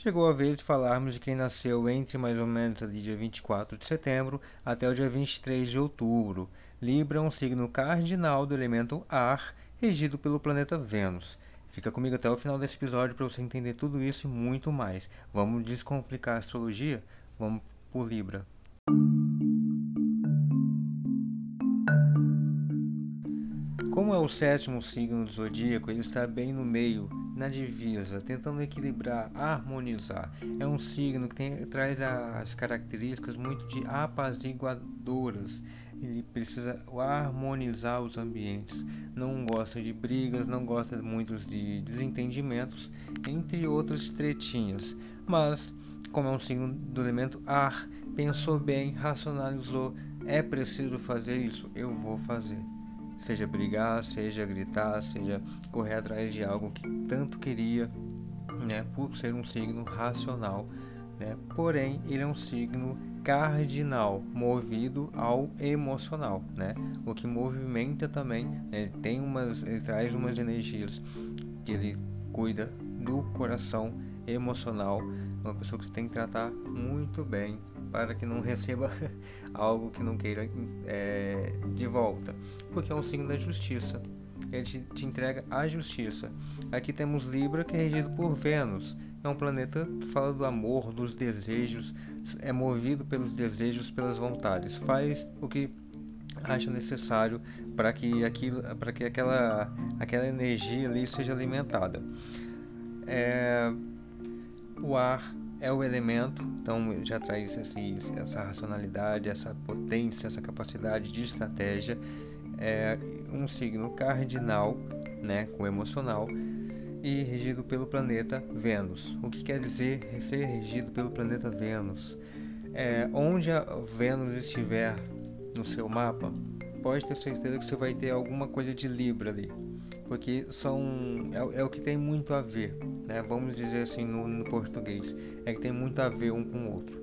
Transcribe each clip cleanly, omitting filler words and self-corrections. Chegou a vez de falarmos de quem nasceu entre mais ou menos ali dia 24 de setembro até o dia 23 de outubro. Libra é um signo cardinal do elemento ar, regido pelo planeta Vênus. Fica comigo até o final desse episódio para você entender tudo isso e muito mais. Vamos descomplicar a astrologia? Vamos por Libra. Como é o sétimo signo do zodíaco, ele está bem no meio, na divisa, tentando equilibrar, harmonizar. É um signo que traz as características muito de apaziguadoras. Ele precisa harmonizar os ambientes. Não gosta de brigas, não gosta muito de desentendimentos, entre outras tretinhas. Mas, como é um signo do elemento ar, pensou bem, racionalizou, é preciso fazer isso, eu vou fazer. Seja brigar, seja gritar, seja correr atrás de algo que tanto queria, né? Por ser um signo racional, né? Porém, ele é um signo cardinal, movido ao emocional, né? O que movimenta também, né? Ele traz umas energias que ele cuida do coração emocional, uma pessoa que você tem que tratar muito bem para que não receba algo que não queira de volta, porque é um signo da justiça, ele te entrega a justiça. Aqui temos Libra, que é regido por Vênus, é um planeta que fala do amor, dos desejos, é movido pelos desejos, pelas vontades, faz o que acha necessário para que, aquela energia ali seja alimentada. O ar é o elemento, então já traz essa racionalidade, essa potência, essa capacidade de estratégia. É um signo cardinal, né, com emocional, e regido pelo planeta Vênus. O que quer dizer ser regido pelo planeta Vênus? Onde a Vênus estiver no seu mapa, pode ter certeza que você vai ter alguma coisa de Libra ali, porque é o que tem muito a ver, né? Vamos dizer assim no português, é que tem muito a ver um com o outro.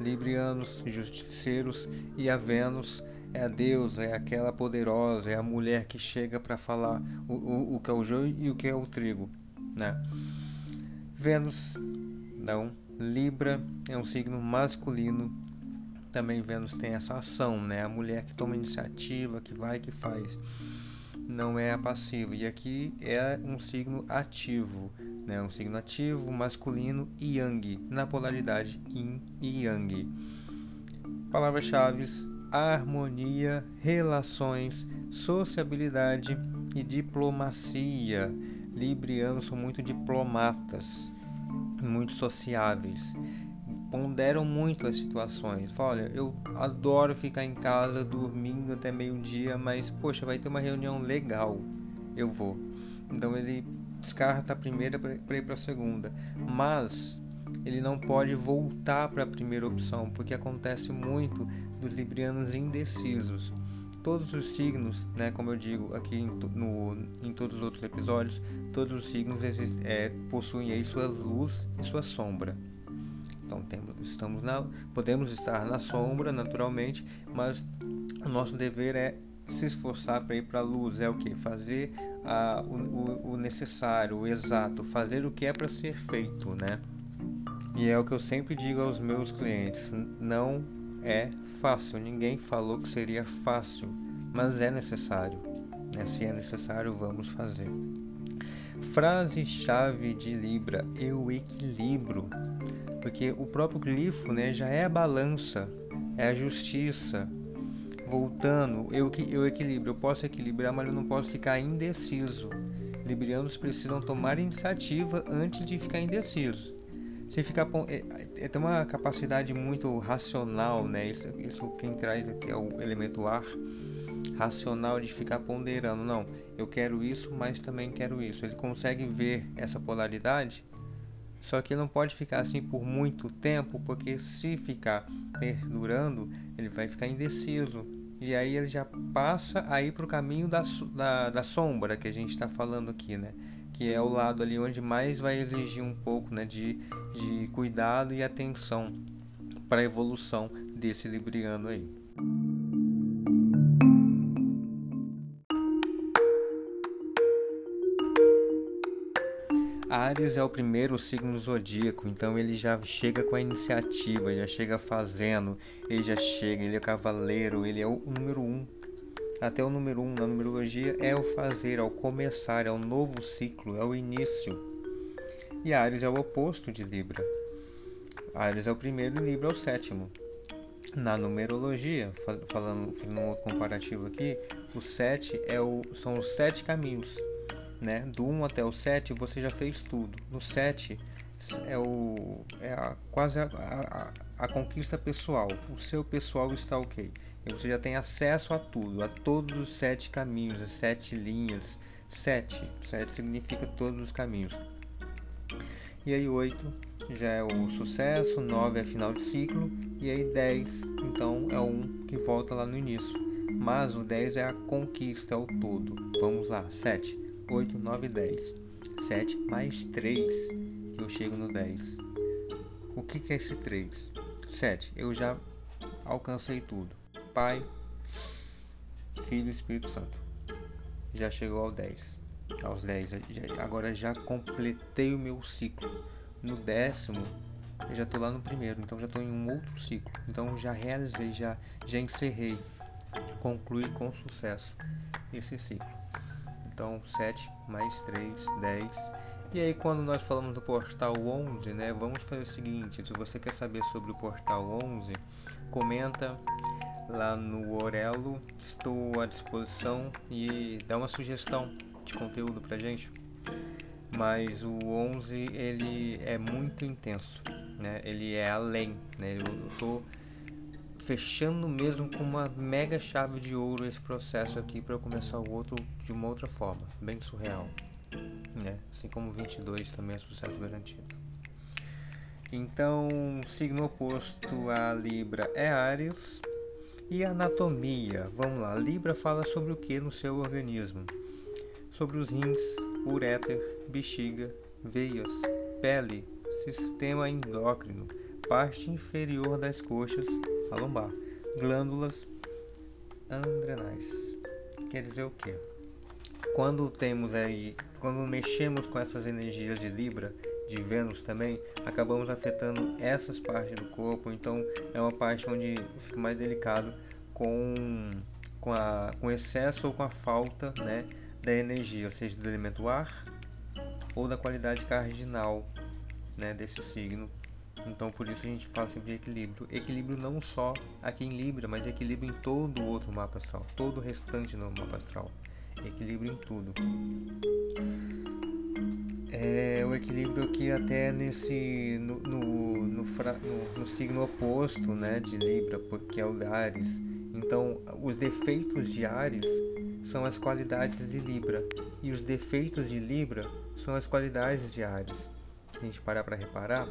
Librianos, justiceiros, e a Vênus é a deusa, é aquela poderosa, é a mulher que chega para falar o que é o joio e o que é o trigo, né? Vênus, não, Libra é um signo masculino, também Vênus tem essa ação, né? A mulher que toma iniciativa, que vai, que faz. Não é passivo, e aqui é um signo ativo, né? Um signo ativo, masculino e yang, na polaridade yin e yang. Palavras-chave: harmonia, relações, sociabilidade e diplomacia. Librianos são muito diplomatas, muito sociáveis, ponderam muito as situações. Olha, eu adoro ficar em casa dormindo até meio-dia, mas poxa, vai ter uma reunião legal, eu vou. Então ele descarta a primeira para ir para a segunda, mas ele não pode voltar para a primeira opção, porque acontece muito dos librianos indecisos. Todos os signos, né, como eu digo aqui em todos os outros episódios, todos os signos possuem aí sua luz e sua sombra. Então podemos estar na sombra naturalmente, mas o nosso dever é se esforçar para ir para a luz. É o que? Fazer o necessário, o exato, fazer o que é para ser feito, né? E é o que eu sempre digo aos meus clientes, não é fácil, ninguém falou que seria fácil, mas é necessário, né? Se é necessário, vamos fazer. Frase-chave de Libra: eu equilibro. Porque o próprio glifo, né, já é a balança, é a justiça. Voltando, eu equilibro, eu posso equilibrar, mas eu não posso ficar indeciso. Librianos precisam tomar iniciativa antes de ficar indeciso. Se ficar tem uma capacidade muito racional, né? Isso quem traz aqui é o elemento ar, racional, de ficar ponderando. Não, eu quero isso, mas também quero isso. Ele consegue ver essa polaridade. Só que não pode ficar assim por muito tempo, porque se ficar perdurando, ele vai ficar indeciso. E aí ele já passa aí para o caminho da sombra que a gente está falando aqui, né? Que é o lado ali onde mais vai exigir um pouco, né, de cuidado e atenção para a evolução desse libriano aí. Áries é o primeiro signo zodíaco, então ele já chega com a iniciativa, ele já chega fazendo, ele é cavaleiro, ele é o número 1. Até o número 1 na numerologia é o fazer, é o começar, é o novo ciclo, é o início. E Áries é o oposto de Libra. Áries é o primeiro e Libra é o sétimo. Na numerologia, fazendo um outro comparativo aqui, o 7 são os 7 caminhos. Né? Do 1 até o 7 você já fez tudo. No 7 é quase a conquista pessoal. O seu pessoal está ok. E você já tem acesso a tudo, a todos os 7 caminhos, as 7 linhas. 7 significa todos os caminhos. E aí 8 já é o sucesso, 9 é final de ciclo. E aí 10, então é um que volta lá no início. Mas o 10 é a conquista, é o todo. Vamos lá, 7. 8, 9, 10. 7 mais 3, eu chego no 10. O que é esse 3? 7, eu já alcancei tudo. Pai, Filho e Espírito Santo. Já chegou ao 10. Aos 10, agora já completei o meu ciclo. No 10º, eu já estou lá no 1º, então já estou em um outro ciclo. Então já realizei, já encerrei, concluí com sucesso esse ciclo. Então 7 mais 3, 10. E aí quando nós falamos do portal 11, né, vamos fazer o seguinte: se você quer saber sobre o portal 11, comenta lá no Orelo, estou à disposição, e dá uma sugestão de conteúdo pra gente. Mas o 11 ele é muito intenso, né? Ele é além, né? Eu estou fechando mesmo com uma mega chave de ouro esse processo aqui para eu começar o outro de uma outra forma, bem surreal, né? Assim como 22 também é sucesso garantido. Então, signo oposto a Libra é Áries. E anatomia, vamos lá. Libra fala sobre o que no seu organismo? Sobre os rins, uréter, bexiga, veias, pele, sistema endócrino, parte inferior das coxas, a lombar, glândulas adrenais. Quer dizer o que? Quando mexemos com essas energias de Libra, de Vênus também, acabamos afetando essas partes do corpo. Então é uma parte onde fica mais delicado com excesso ou com a falta, né, da energia, seja do elemento ar ou da qualidade cardinal, né, desse signo. Então por isso a gente fala sempre de equilíbrio. Equilíbrio não só aqui em Libra, mas equilíbrio em todo o outro mapa astral, todo o restante do mapa astral. Equilíbrio em tudo. O equilíbrio aqui até nesse no signo oposto, né, de Libra, porque é o de Áries. Então os defeitos de Áries são as qualidades de Libra, e os defeitos de Libra são as qualidades de Áries. Se a gente parar para reparar,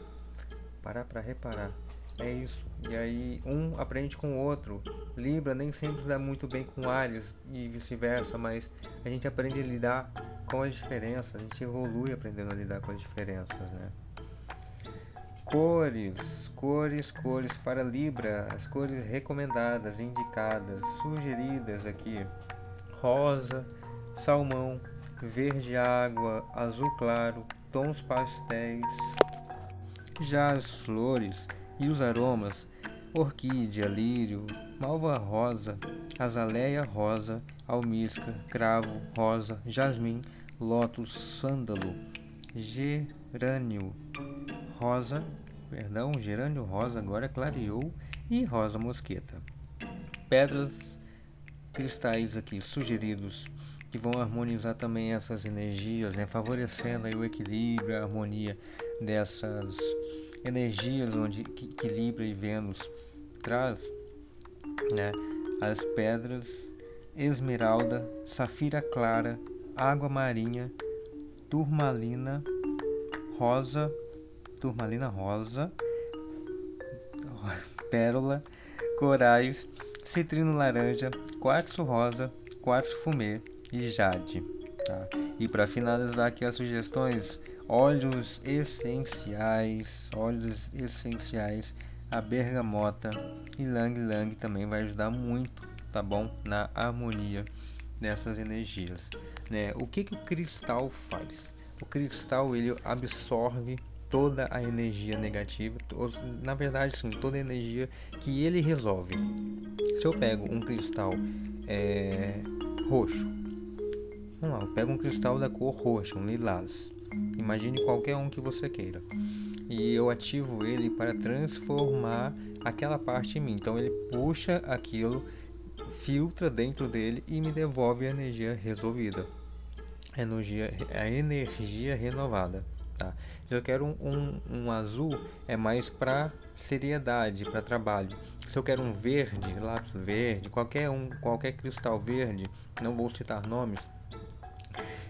é isso. E aí um aprende com o outro. Libra nem sempre dá muito bem com Áries e vice-versa, mas a gente aprende a lidar com as diferenças, a gente evolui aprendendo a lidar com as diferenças, né? Cores para Libra, as cores recomendadas, indicadas, sugeridas aqui: rosa, salmão, verde água, azul claro, tons pastéis. Já as flores e os aromas: orquídea, lírio, malva rosa, azaleia rosa, almíscar, cravo rosa, jasmim, lótus, sândalo, gerânio rosa, agora clareou, e rosa mosqueta. Pedras, cristais aqui sugeridos, que vão harmonizar também essas energias, né, favorecendo aí o equilíbrio, a harmonia dessas energias onde que Libra e Vênus traz, né? As pedras: esmeralda, safira clara, água marinha, turmalina rosa, pérola, corais, citrino laranja, quartzo rosa, quartzo fumê e jade, tá? E para finalizar aqui as sugestões: óleos essenciais, a bergamota e ylang-ylang também vai ajudar muito, tá bom? Na harmonia dessas energias, né? O que o cristal faz? O cristal ele absorve toda a energia negativa, na verdade sim, toda a energia que ele resolve. Se eu pego um cristal roxo, vamos lá, eu pego um cristal da cor roxa, um lilás, imagine qualquer um que você queira, e eu ativo ele para transformar aquela parte em mim, então ele puxa aquilo, filtra dentro dele e me devolve a energia resolvida, a energia renovada. Tá? Eu quero um azul, é mais para seriedade, para trabalho. Se eu quero um verde, lápis verde, qualquer cristal verde, não vou citar nomes,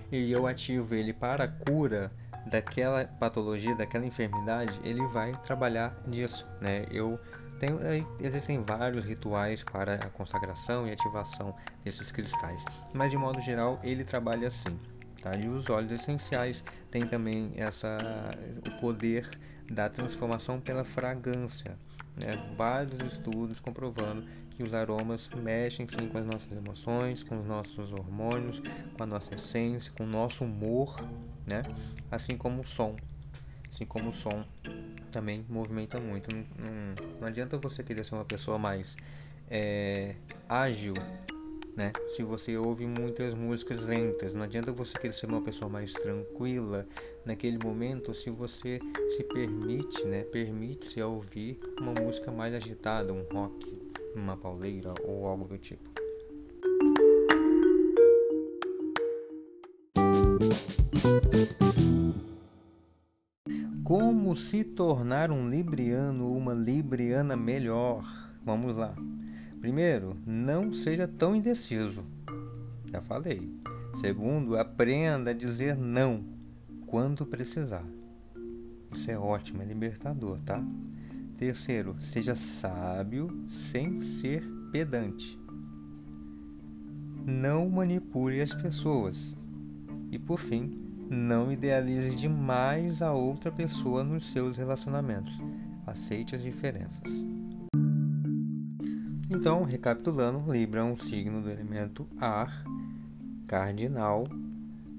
e eu ativo ele para a cura daquela patologia, daquela enfermidade, ele vai trabalhar nisso, né? Existem vários rituais para a consagração e ativação desses cristais, mas de modo geral ele trabalha assim. Tá? E os óleos essenciais têm também o poder da transformação pela fragrância, né? Vários estudos comprovando que os aromas mexem sim com as nossas emoções, com os nossos hormônios, com a nossa essência, com o nosso humor, né? Assim como o som também movimenta muito. Não adianta você querer ser uma pessoa mais ágil, né? Se você ouve muitas músicas lentas, não adianta você querer ser uma pessoa mais tranquila naquele momento. Se você se permite, né? Permite-se ouvir uma música mais agitada, um rock, uma pauleira ou algo do tipo. Como se tornar um libriano ou uma libriana melhor? Vamos lá. Primeiro, não seja tão indeciso, já falei. Segundo, aprenda a dizer não quando precisar. Isso é ótimo, é libertador, tá? Terceiro, seja sábio sem ser pedante. Não manipule as pessoas. E por fim, não idealize demais a outra pessoa nos seus relacionamentos. Aceite as diferenças. Então, recapitulando, Libra é um signo do elemento ar, cardinal,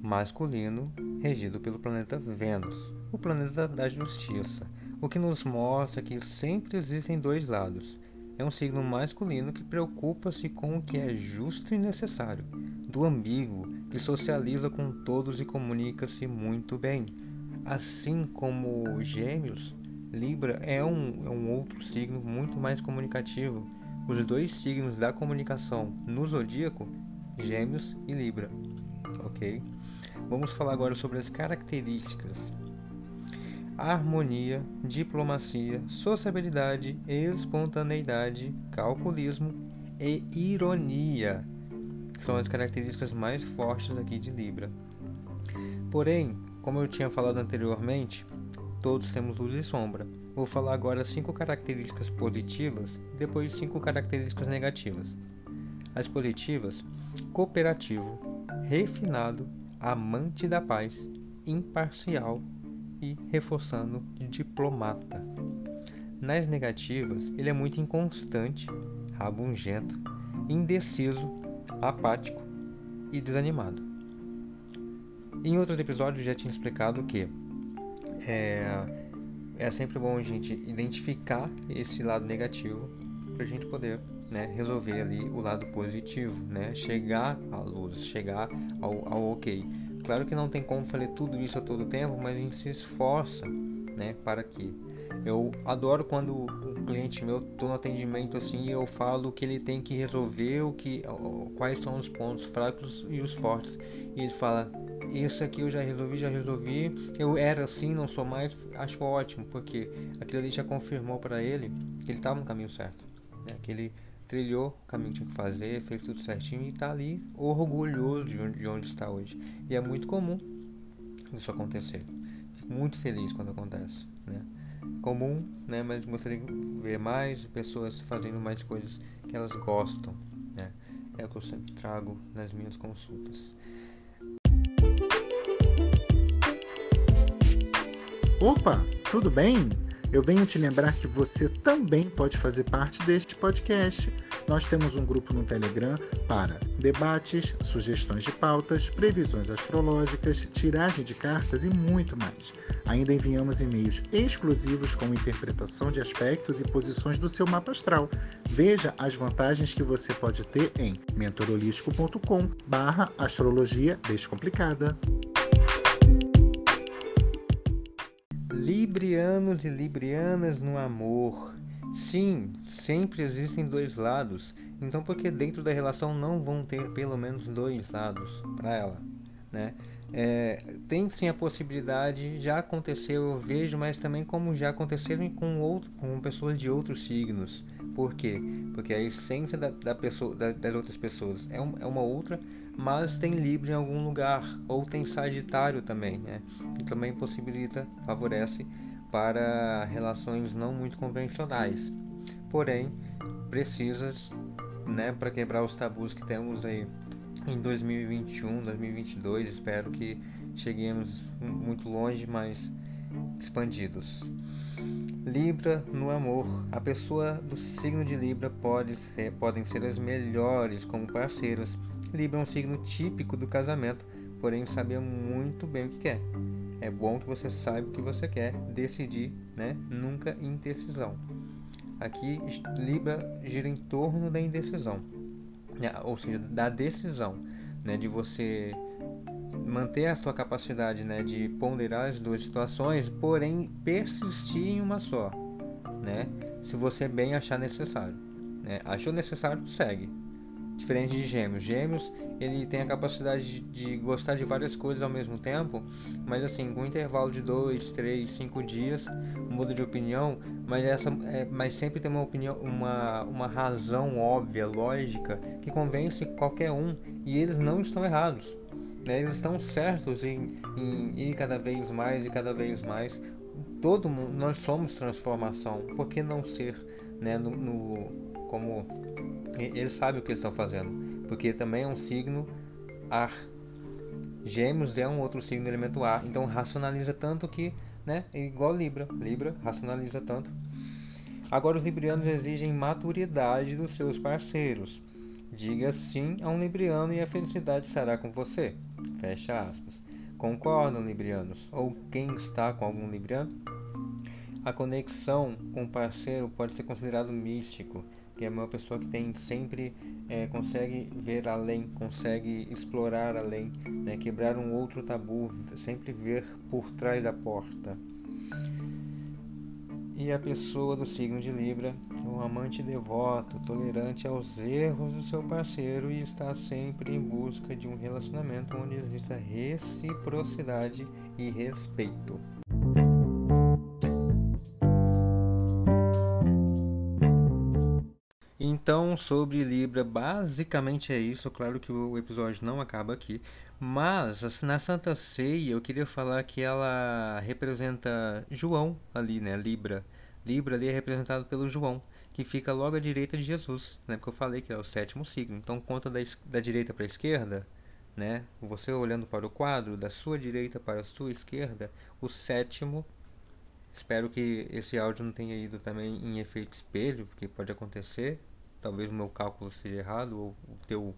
masculino, regido pelo planeta Vênus, o planeta da justiça, o que nos mostra que sempre existem dois lados. É um signo masculino que preocupa-se com o que é justo e necessário, do ambíguo, que socializa com todos e comunica-se muito bem. Assim como Gêmeos, Libra é um outro signo muito mais comunicativo. Os dois signos da comunicação no zodíaco, Gêmeos e Libra, ok? Vamos falar agora sobre as características. Harmonia, diplomacia, sociabilidade, espontaneidade, calculismo e ironia são as características mais fortes aqui de Libra. Porém, como eu tinha falado anteriormente, todos temos luz e sombra. Vou falar agora 5 características positivas, depois 5 características negativas. As positivas: cooperativo, refinado, amante da paz, imparcial e, reforçando, diplomata. Nas negativas, ele é muito inconstante, rabugento, indeciso, apático e desanimado. Em outros episódios já tinha explicado que é sempre bom a gente identificar esse lado negativo para a gente poder, né, resolver ali o lado positivo, né? Chegar à luz, chegar ao ok. Claro que não tem como fazer tudo isso a todo tempo, mas a gente se esforça, né, para que... Eu adoro quando um cliente meu, estou no atendimento assim, e eu falo que ele tem que resolver quais são os pontos fracos e os fortes. E ele fala: isso aqui eu já resolvi, eu era assim, não sou mais. Acho ótimo, porque aquilo ali já confirmou para ele que ele estava no caminho certo, né? Que ele trilhou o caminho que tinha que fazer, fez tudo certinho e está ali orgulhoso de onde está hoje. E é muito comum isso acontecer. Fico muito feliz quando acontece, né? Comum, né? Mas gostaria de ver mais pessoas fazendo mais coisas que elas gostam, né? É o que eu sempre trago nas minhas consultas. Opa, tudo bem? Eu venho te lembrar que você também pode fazer parte deste podcast. Nós temos um grupo no Telegram para debates, sugestões de pautas, previsões astrológicas, tiragem de cartas e muito mais. Ainda enviamos e-mails exclusivos com interpretação de aspectos e posições do seu mapa astral. Veja as vantagens que você pode ter em mentorolístico.com/Astrologia Descomplicada. Librianos e librianas no amor. Sim, sempre existem dois lados. Então por que dentro da relação não vão ter pelo menos dois lados para ela, né? Tem sim a possibilidade, já aconteceu, eu vejo, mas também como já aconteceram com pessoas de outros signos. Por quê? Porque a essência das outras pessoas é uma outra, mas tem Libra em algum lugar, ou tem Sagitário também, né? E também possibilita, favorece para relações não muito convencionais. Porém, precisas, né, para quebrar os tabus que temos aí. Em 2021, 2022, espero que cheguemos muito longe, mas expandidos. Libra no amor. A pessoa do signo de Libra podem ser as melhores como parceiras. Libra é um signo típico do casamento, porém saber muito bem o que quer. É bom que você saiba o que você quer, decidir, né? Nunca indecisão. Aqui, Libra gira em torno da indecisão. Ou seja, da decisão, né, de você manter a sua capacidade, né, de ponderar as duas situações, porém persistir em uma só, né, se você bem achar necessário, né? Achou necessário, segue. Diferente de Gêmeos, ele tem a capacidade de gostar de várias coisas ao mesmo tempo, mas assim, com um intervalo de 2, 3, 5 dias, muda de opinião, mas sempre tem uma opinião, uma razão óbvia, lógica, que convence qualquer um, e eles não estão errados, né? Eles estão certos em ir cada vez mais. Todo mundo, nós somos transformação, por que não ser, né, como eles sabem o que eles estão fazendo, porque também é um signo ar. Gêmeos é um outro signo do elemento ar, então racionaliza tanto que, né, é igual Libra racionaliza tanto. Agora os librianos exigem maturidade dos seus parceiros. Diga sim a um libriano e a felicidade será com você, fecha aspas. Concordam, librianos, ou quem está com algum libriano? A conexão com o parceiro pode ser considerado místico, que é uma pessoa que tem sempre consegue ver além, consegue explorar além, né, quebrar um outro tabu, sempre ver por trás da porta. E a pessoa do signo de Libra é um amante devoto, tolerante aos erros do seu parceiro e está sempre em busca de um relacionamento onde exista reciprocidade e respeito. Então, sobre Libra, basicamente é isso. Claro que o episódio não acaba aqui, mas assim, na Santa Ceia eu queria falar que ela representa João ali, né? Libra ali é representado pelo João, que fica logo à direita de Jesus, né? Porque eu falei que é o sétimo signo. Então, conta da direita para a esquerda, né? Você olhando para o quadro, da sua direita para a sua esquerda, o sétimo. Espero que esse áudio não tenha ido também em efeito espelho, porque pode acontecer. Talvez o meu cálculo seja errado, ou o teu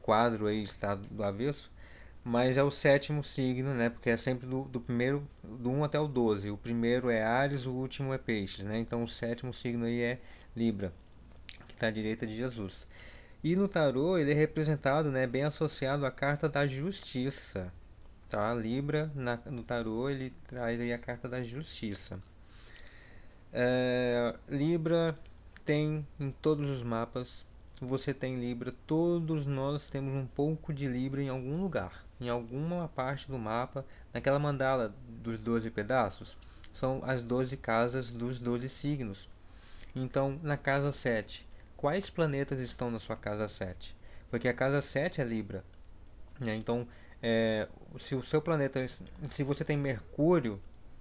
quadro aí está do avesso, mas é o sétimo signo, né? Porque é sempre do primeiro, do 1 até o 12, o primeiro é Áries, o último é Peixes, né? Então o sétimo signo aí é Libra, que está à direita de Jesus. E no tarô ele é representado, né, bem associado à carta da justiça, tá? Libra no tarô ele traz aí a carta da justiça. Libra tem em todos os mapas, você tem Libra, todos nós temos um pouco de Libra em algum lugar, em alguma parte do mapa, naquela mandala dos 12 pedaços, são as 12 casas dos 12 signos. Então, na casa 7, quais planetas estão na sua casa 7? Porque a casa 7 é Libra, né? Então, se o seu planeta, se você tem Mercúrio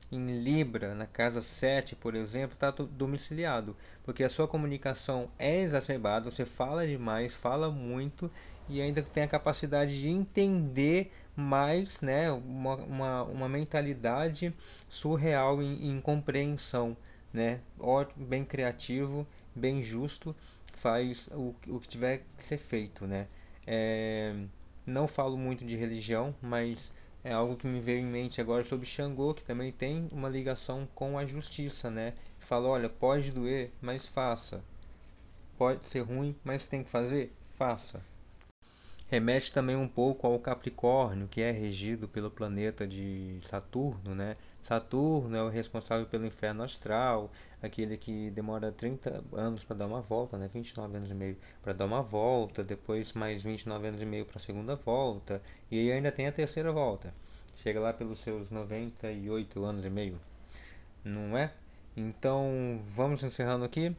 em Libra, na casa 7, por exemplo, está domiciliado, porque a sua comunicação é exacerbada, você fala demais, fala muito e ainda tem a capacidade de entender mas né, uma mentalidade surreal em compreensão, né? Bem criativo, bem justo, faz o que tiver que ser feito, né? Não falo muito de religião, mas é algo que me veio em mente agora sobre Xangô, que também tem uma ligação com a justiça, né? Fala, olha, pode doer, mas faça. Pode ser ruim, mas tem que fazer? Faça. Remete também um pouco ao Capricórnio, que é regido pelo planeta de Saturno, né? Saturno é o responsável pelo inferno astral, aquele que demora 30 anos para dar uma volta, né? 29 anos e meio para dar uma volta, depois mais 29 anos e meio para a segunda volta, e aí ainda tem a terceira volta. Chega lá pelos seus 98 anos e meio, não é? Então, vamos encerrando aqui.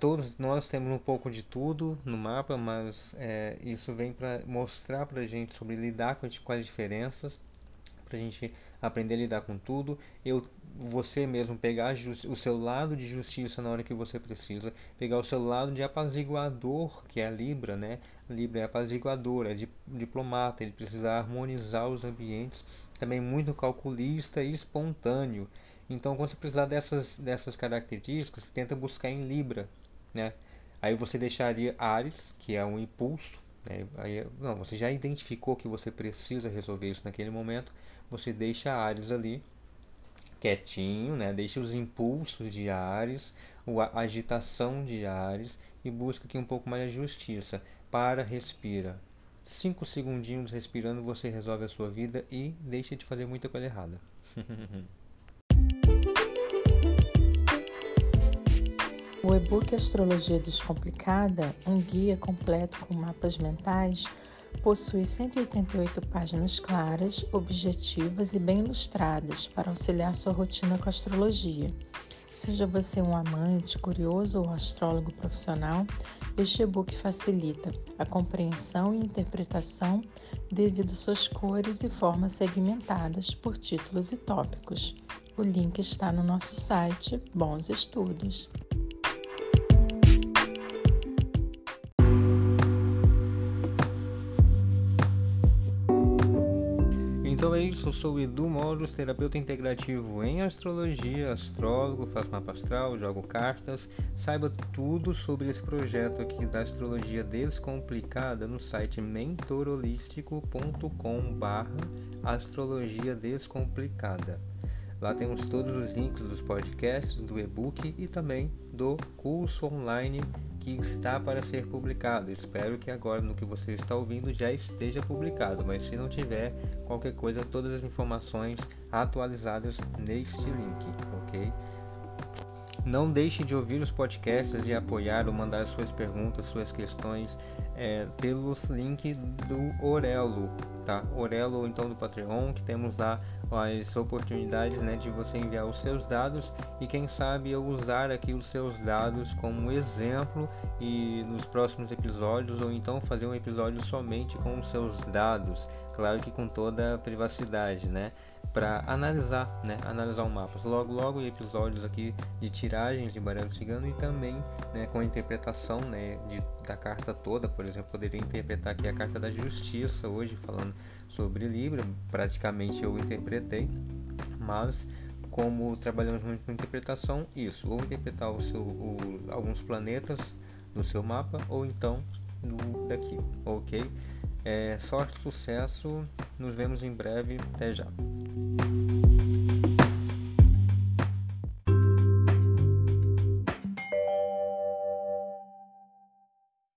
Todos nós temos um pouco de tudo no mapa, mas isso vem para mostrar para a gente sobre lidar com as diferenças, para a gente aprender a lidar com tudo. Você mesmo pegar o seu lado de justiça na hora que você precisa, pegar o seu lado de apaziguador, que é a Libra, né? Libra é apaziguador, é diplomata, ele precisa harmonizar os ambientes, também muito calculista e espontâneo. Então, quando você precisar dessas características, tenta buscar em Libra, né? Aí você deixaria Áries, que é um impulso, né? Aí, não, você já identificou que você precisa resolver isso naquele momento, você deixa Áries ali, quietinho, né? Deixa os impulsos de Áries, a agitação de Áries, e busca aqui um pouco mais de justiça. Para, respira. 5 segundinhos respirando, você resolve a sua vida e deixa de fazer muita coisa errada. O e-book Astrologia Descomplicada, um guia completo com mapas mentais, possui 188 páginas claras, objetivas e bem ilustradas para auxiliar sua rotina com a astrologia. Seja você um amante, curioso ou astrólogo profissional, este e-book facilita a compreensão e interpretação devido às suas cores e formas segmentadas por títulos e tópicos. O link está no nosso site. Bons estudos! Então é isso, eu sou o Edu Mora, terapeuta integrativo em astrologia, astrólogo, faço mapa astral, jogo cartas. Saiba tudo sobre esse projeto aqui da Astrologia Descomplicada no site mentorolístico.com/Astrologia Descomplicada. Lá temos todos os links dos podcasts, do e-book e também do curso online que está para ser publicado. Espero que agora no que você está ouvindo já esteja publicado, mas se não tiver, qualquer coisa, todas as informações atualizadas neste link, ok? Não deixe de ouvir os podcasts, de apoiar ou mandar suas perguntas, suas questões pelos links do Orelo, tá? Orelo ou então do Patreon, que temos lá as oportunidades, né, de você enviar os seus dados e quem sabe eu usar aqui os seus dados como exemplo e nos próximos episódios, ou então fazer um episódio somente com os seus dados, claro que com toda a privacidade, né, para analisar o mapa. Logo episódios aqui de tiragens de baralho cigano e também, né, com a interpretação, né, da carta toda. Por exemplo, poderia interpretar aqui a carta da justiça hoje falando sobre Libra, praticamente eu interpretei, mas como trabalhamos muito com interpretação, isso, ou interpretar alguns planetas do seu mapa, ou então daqui, ok? Sorte, sucesso, nos vemos em breve, até já!